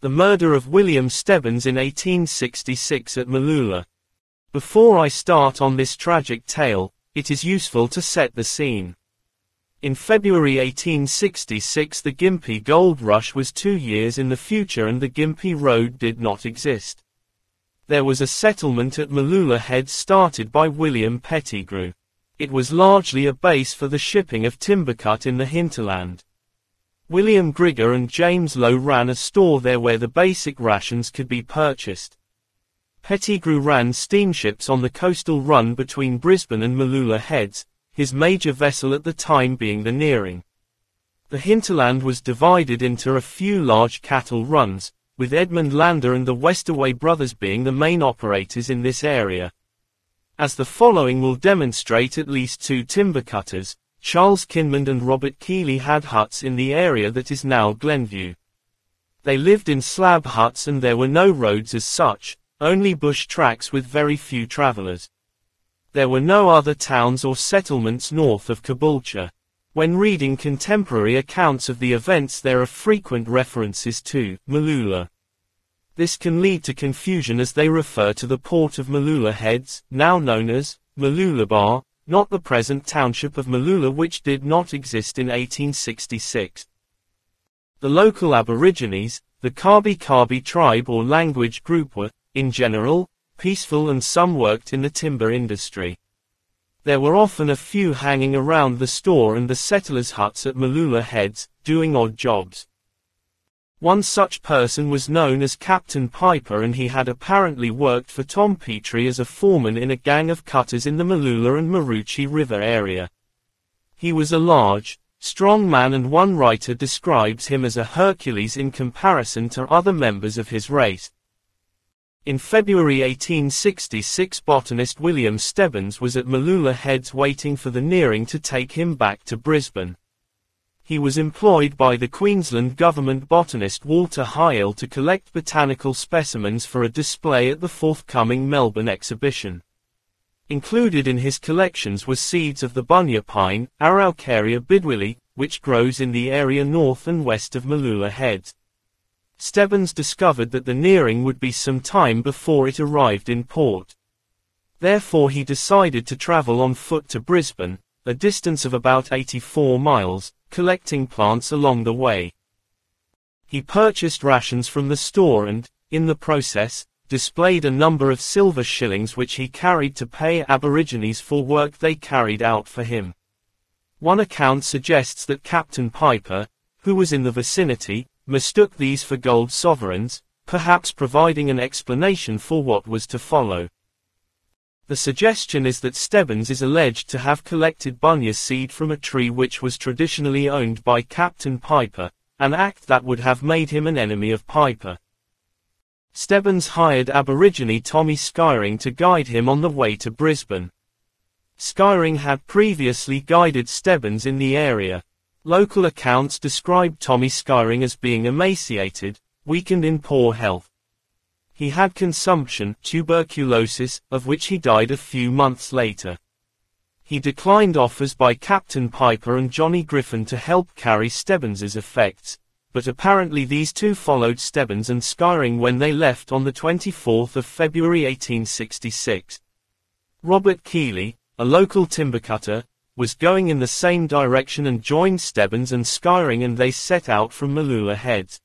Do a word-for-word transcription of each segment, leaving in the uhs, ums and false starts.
the murder of William Stephens in eighteen sixty-six at Mooloolah. Before I start on this tragic tale, it is useful to set the scene. In February eighteen sixty-six the Gympie gold rush was two years in the future and the Gympie road did not exist. There was a settlement at Mooloolah Heads started by William Pettigrew. It was largely a base for the shipping of timber cut in the hinterland. William Grigor and James Lowe ran a store there where the basic rations could be purchased. Pettigrew ran steamships on the coastal run between Brisbane and Mooloolah Heads, his major vessel at the time being the Gneering. The hinterland was divided into a few large cattle runs, with Edmund Lander and the Westaway brothers being the main operators in this area. As the following will demonstrate, at least two timber cutters, Charles Kinmond and Robert Keeley, had huts in the area that is now Glenview. They lived in slab huts and there were no roads as such, only bush tracks with very few travellers. There were no other towns or settlements north of Caboolture. When reading contemporary accounts of the events there are frequent references to Mooloolah. This can lead to confusion as they refer to the port of Mooloolah Heads, now known as Mooloolaba, not the present township of Mooloolah, which did not exist in eighteen sixty-six. The local Aborigines, the Kabi Kabi tribe or language group, were, in general, peaceful and some worked in the timber industry. There were often a few hanging around the store and the settlers' huts at Mooloolah Heads, doing odd jobs. One such person was known as Captain Piper, and he had apparently worked for Tom Petrie as a foreman in a gang of cutters in the Mooloolah and Maroochy River area. He was a large, strong man, and one writer describes him as a Hercules in comparison to other members of his race. In February eighteen sixty-six botanist William Stephens was at Mooloolah Heads waiting for the Gneering to take him back to Brisbane. He was employed by the Queensland government botanist Walter Hill to collect botanical specimens for a display at the forthcoming Melbourne exhibition. Included in his collections were seeds of the bunya pine, Araucaria bidwillii, which grows in the area north and west of Mooloolah Heads. Stebbins discovered that the Gneering would be some time before it arrived in port. Therefore he decided to travel on foot to Brisbane, a distance of about eighty-four miles, collecting plants along the way. He purchased rations from the store and, in the process, displayed a number of silver shillings which he carried to pay Aborigines for work they carried out for him. One account suggests that Captain Piper, who was in the vicinity, mistook these for gold sovereigns, perhaps providing an explanation for what was to follow. The suggestion is that Stebbins is alleged to have collected bunya seed from a tree which was traditionally owned by Captain Piper, an act that would have made him an enemy of Piper. Stebbins hired Aborigine Tommy Skyring to guide him on the way to Brisbane. Skyring had previously guided Stebbins in the area. Local accounts described Tommy Skyring as being emaciated, weakened, in poor health. He had consumption, tuberculosis, of which he died a few months later. He declined offers by Captain Piper and Johnny Griffin to help carry Stebbins' effects, but apparently these two followed Stebbins and Skyring when they left on the twenty-fourth of February eighteen sixty-six. Robert Keeley, a local timbercutter, was going in the same direction and joined Stebbins and Skyring, and they set out from Mooloolah Heads.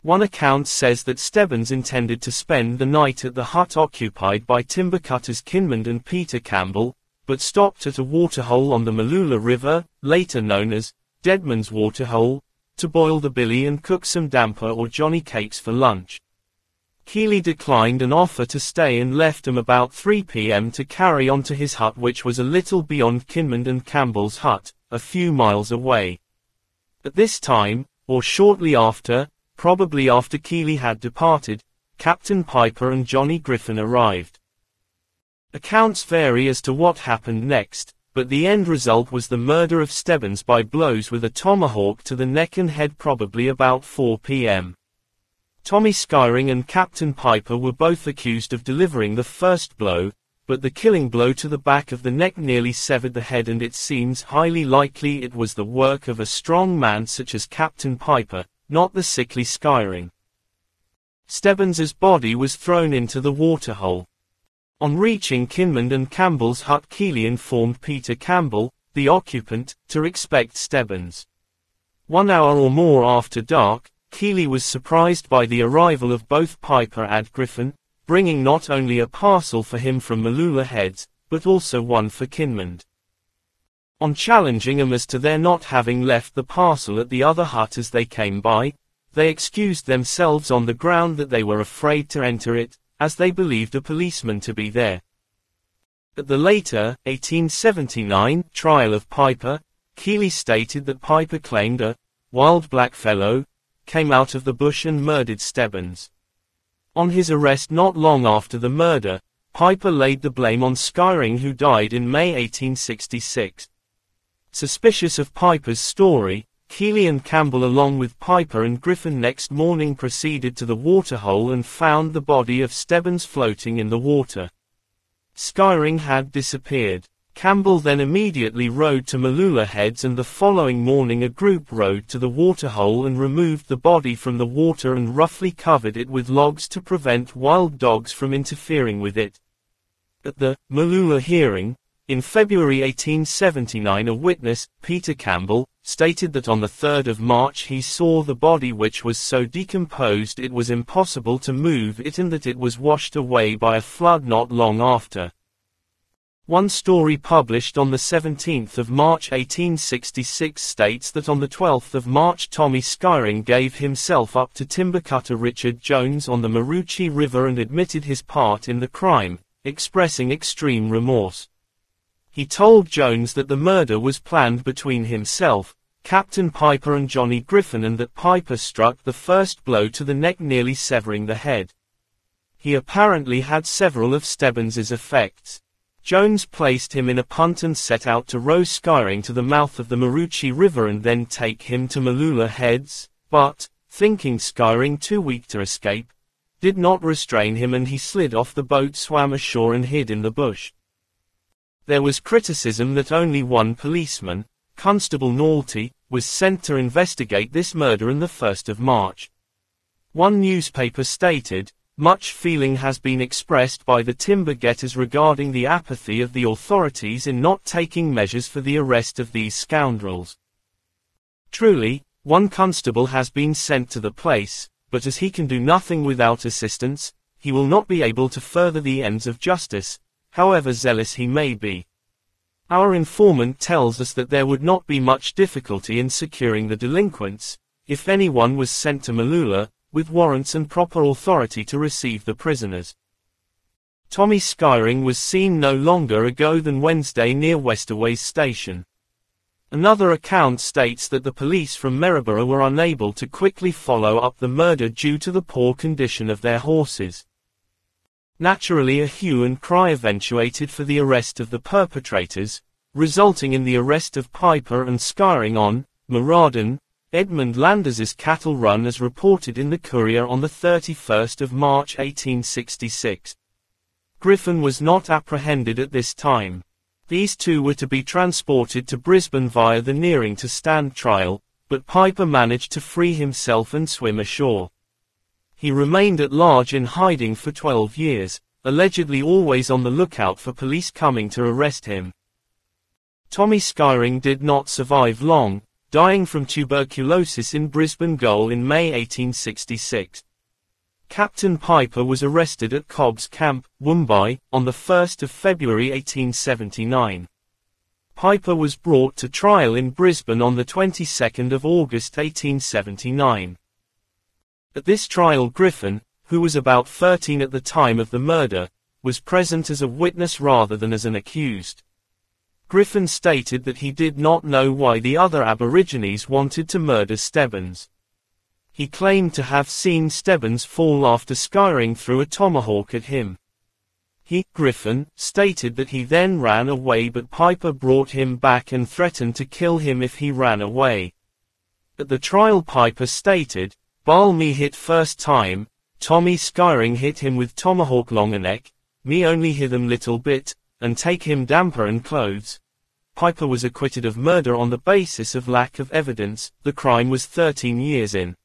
One account says that Stebbins intended to spend the night at the hut occupied by timber cutters Kinmond and Peter Campbell, but stopped at a waterhole on the Mooloolah River, later known as Deadman's Waterhole, to boil the billy and cook some damper or johnny cakes for lunch. Keeley declined an offer to stay and left him about three p m to carry on to his hut, which was a little beyond Kinmond and Campbell's hut, a few miles away. At this time, or shortly after, probably after Keeley had departed, Captain Piper and Johnny Griffin arrived. Accounts vary as to what happened next, but the end result was the murder of Stebbins by blows with a tomahawk to the neck and head, probably about four p m Tommy Skyring and Captain Piper were both accused of delivering the first blow, but the killing blow to the back of the neck nearly severed the head, and it seems highly likely it was the work of a strong man such as Captain Piper, not the sickly Skyring. Stebbins' body was thrown into the waterhole. On reaching Kinmond and Campbell's hut, Keeley informed Peter Campbell, the occupant, to expect Stebbins. One hour or more after dark, Keeley was surprised by the arrival of both Piper and Griffin, bringing not only a parcel for him from Mooloolah Heads, but also one for Kinmond. On challenging them as to their not having left the parcel at the other hut as they came by, they excused themselves on the ground that they were afraid to enter it, as they believed a policeman to be there. At the later, eighteen seventy-nine, trial of Piper, Keeley stated that Piper claimed a wild black fellow came out of the bush and murdered Stebbins. On his arrest not long after the murder, Piper laid the blame on Skyring, who died in May eighteen sixty-six. Suspicious of Piper's story, Keeley and Campbell, along with Piper and Griffin, next morning proceeded to the waterhole and found the body of Stebbins floating in the water. Skyring had disappeared. Campbell then immediately rode to Mooloolah Heads, and the following morning a group rode to the waterhole and removed the body from the water and roughly covered it with logs to prevent wild dogs from interfering with it. At the Mooloolah hearing, in February eighteen seventy-nine, a witness, Peter Campbell, stated that on the third of March he saw the body, which was so decomposed it was impossible to move it, and that it was washed away by a flood not long after. One story published on the seventeenth of March eighteen sixty-six states that on the twelfth of March Tommy Skyring gave himself up to timber cutter Richard Jones on the Maroochy River and admitted his part in the crime, expressing extreme remorse. He told Jones that the murder was planned between himself, Captain Piper and Johnny Griffin, and that Piper struck the first blow to the neck, nearly severing the head. He apparently had several of Stebbins' effects. Jones placed him in a punt and set out to row Skyring to the mouth of the Maroochy River and then take him to Mooloolah Heads, but, thinking Skyring too weak to escape, did not restrain him, and he slid off the boat, swam ashore and hid in the bush. There was criticism that only one policeman, Constable Naulty, was sent to investigate this murder on the first of March. One newspaper stated, "Much feeling has been expressed by the timber getters regarding the apathy of the authorities in not taking measures for the arrest of these scoundrels. Truly, one constable has been sent to the place, but as he can do nothing without assistance, he will not be able to further the ends of justice, however zealous he may be." Our informant tells us that there would not be much difficulty in securing the delinquents, if anyone was sent to Mooloolah, with warrants and proper authority to receive the prisoners. Tommy Skyring was seen no longer ago than Wednesday near Westaway station. Another account states that the police from Meribah were unable to quickly follow up the murder due to the poor condition of their horses. Naturally, a hue and cry eventuated for the arrest of the perpetrators, resulting in the arrest of Piper and Skyring on Moorabbin, Edmund Lander's cattle run, as reported in the Courier on the thirty-first of March eighteen sixty-six. Griffin was not apprehended at this time. These two were to be transported to Brisbane via the Gneering to stand trial, but Piper managed to free himself and swim ashore. He remained at large in hiding for twelve years, allegedly always on the lookout for police coming to arrest him. Tommy Skyring did not survive long, dying from tuberculosis in Brisbane Gaol in May eighteen sixty-six. Captain Piper was arrested at Cobb's Camp, Wumbai, on the first of February eighteen seventy-nine. Piper was brought to trial in Brisbane on the twenty-second of August eighteen seventy-nine. At this trial, Griffin, who was about thirteen at the time of the murder, was present as a witness rather than as an accused. Griffin stated that he did not know why the other Aborigines wanted to murder Stebbins. He claimed to have seen Stebbins fall after Skyring threw a tomahawk at him. He, Griffin, stated that he then ran away, but Piper brought him back and threatened to kill him if he ran away. At the trial, Piper stated, "Bal me hit first time, Tommy Skyring hit him with tomahawk long a neck, me only hit him little bit, and take him damper and clothes." Piper was acquitted of murder on the basis of lack of evidence. The crime was thirteen years in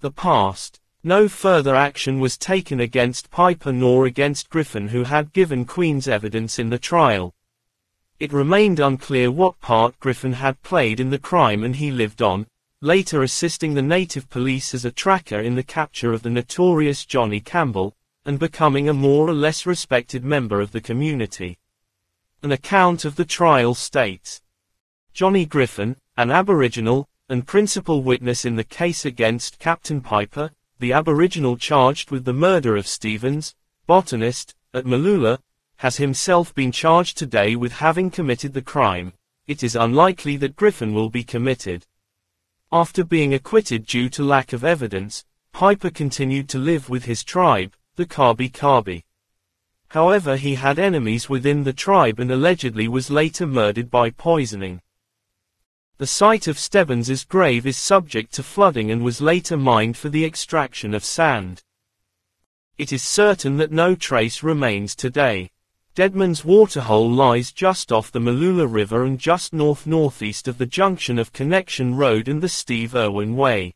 the past. No further action was taken against Piper nor against Griffin, who had given Queen's evidence in the trial. It remained unclear what part Griffin had played in the crime, and he lived on, later assisting the native police as a tracker in the capture of the notorious Johnny Campbell, and becoming a more or less respected member of the community. An account of the trial states, Johnny Griffin, an Aboriginal, and principal witness in the case against Captain Piper, the Aboriginal charged with the murder of Stephens, botanist, at Mooloolah, has himself been charged today with having committed the crime. It is unlikely that Griffin will be committed. After being acquitted due to lack of evidence, Piper continued to live with his tribe, the Kabi Kabi. However, he had enemies within the tribe and allegedly was later murdered by poisoning. The site of Stebbins' grave is subject to flooding and was later mined for the extraction of sand. It is certain that no trace remains today. Deadman's Waterhole lies just off the Mooloolah River and just north-northeast of the junction of Connection Road and the Steve Irwin Way.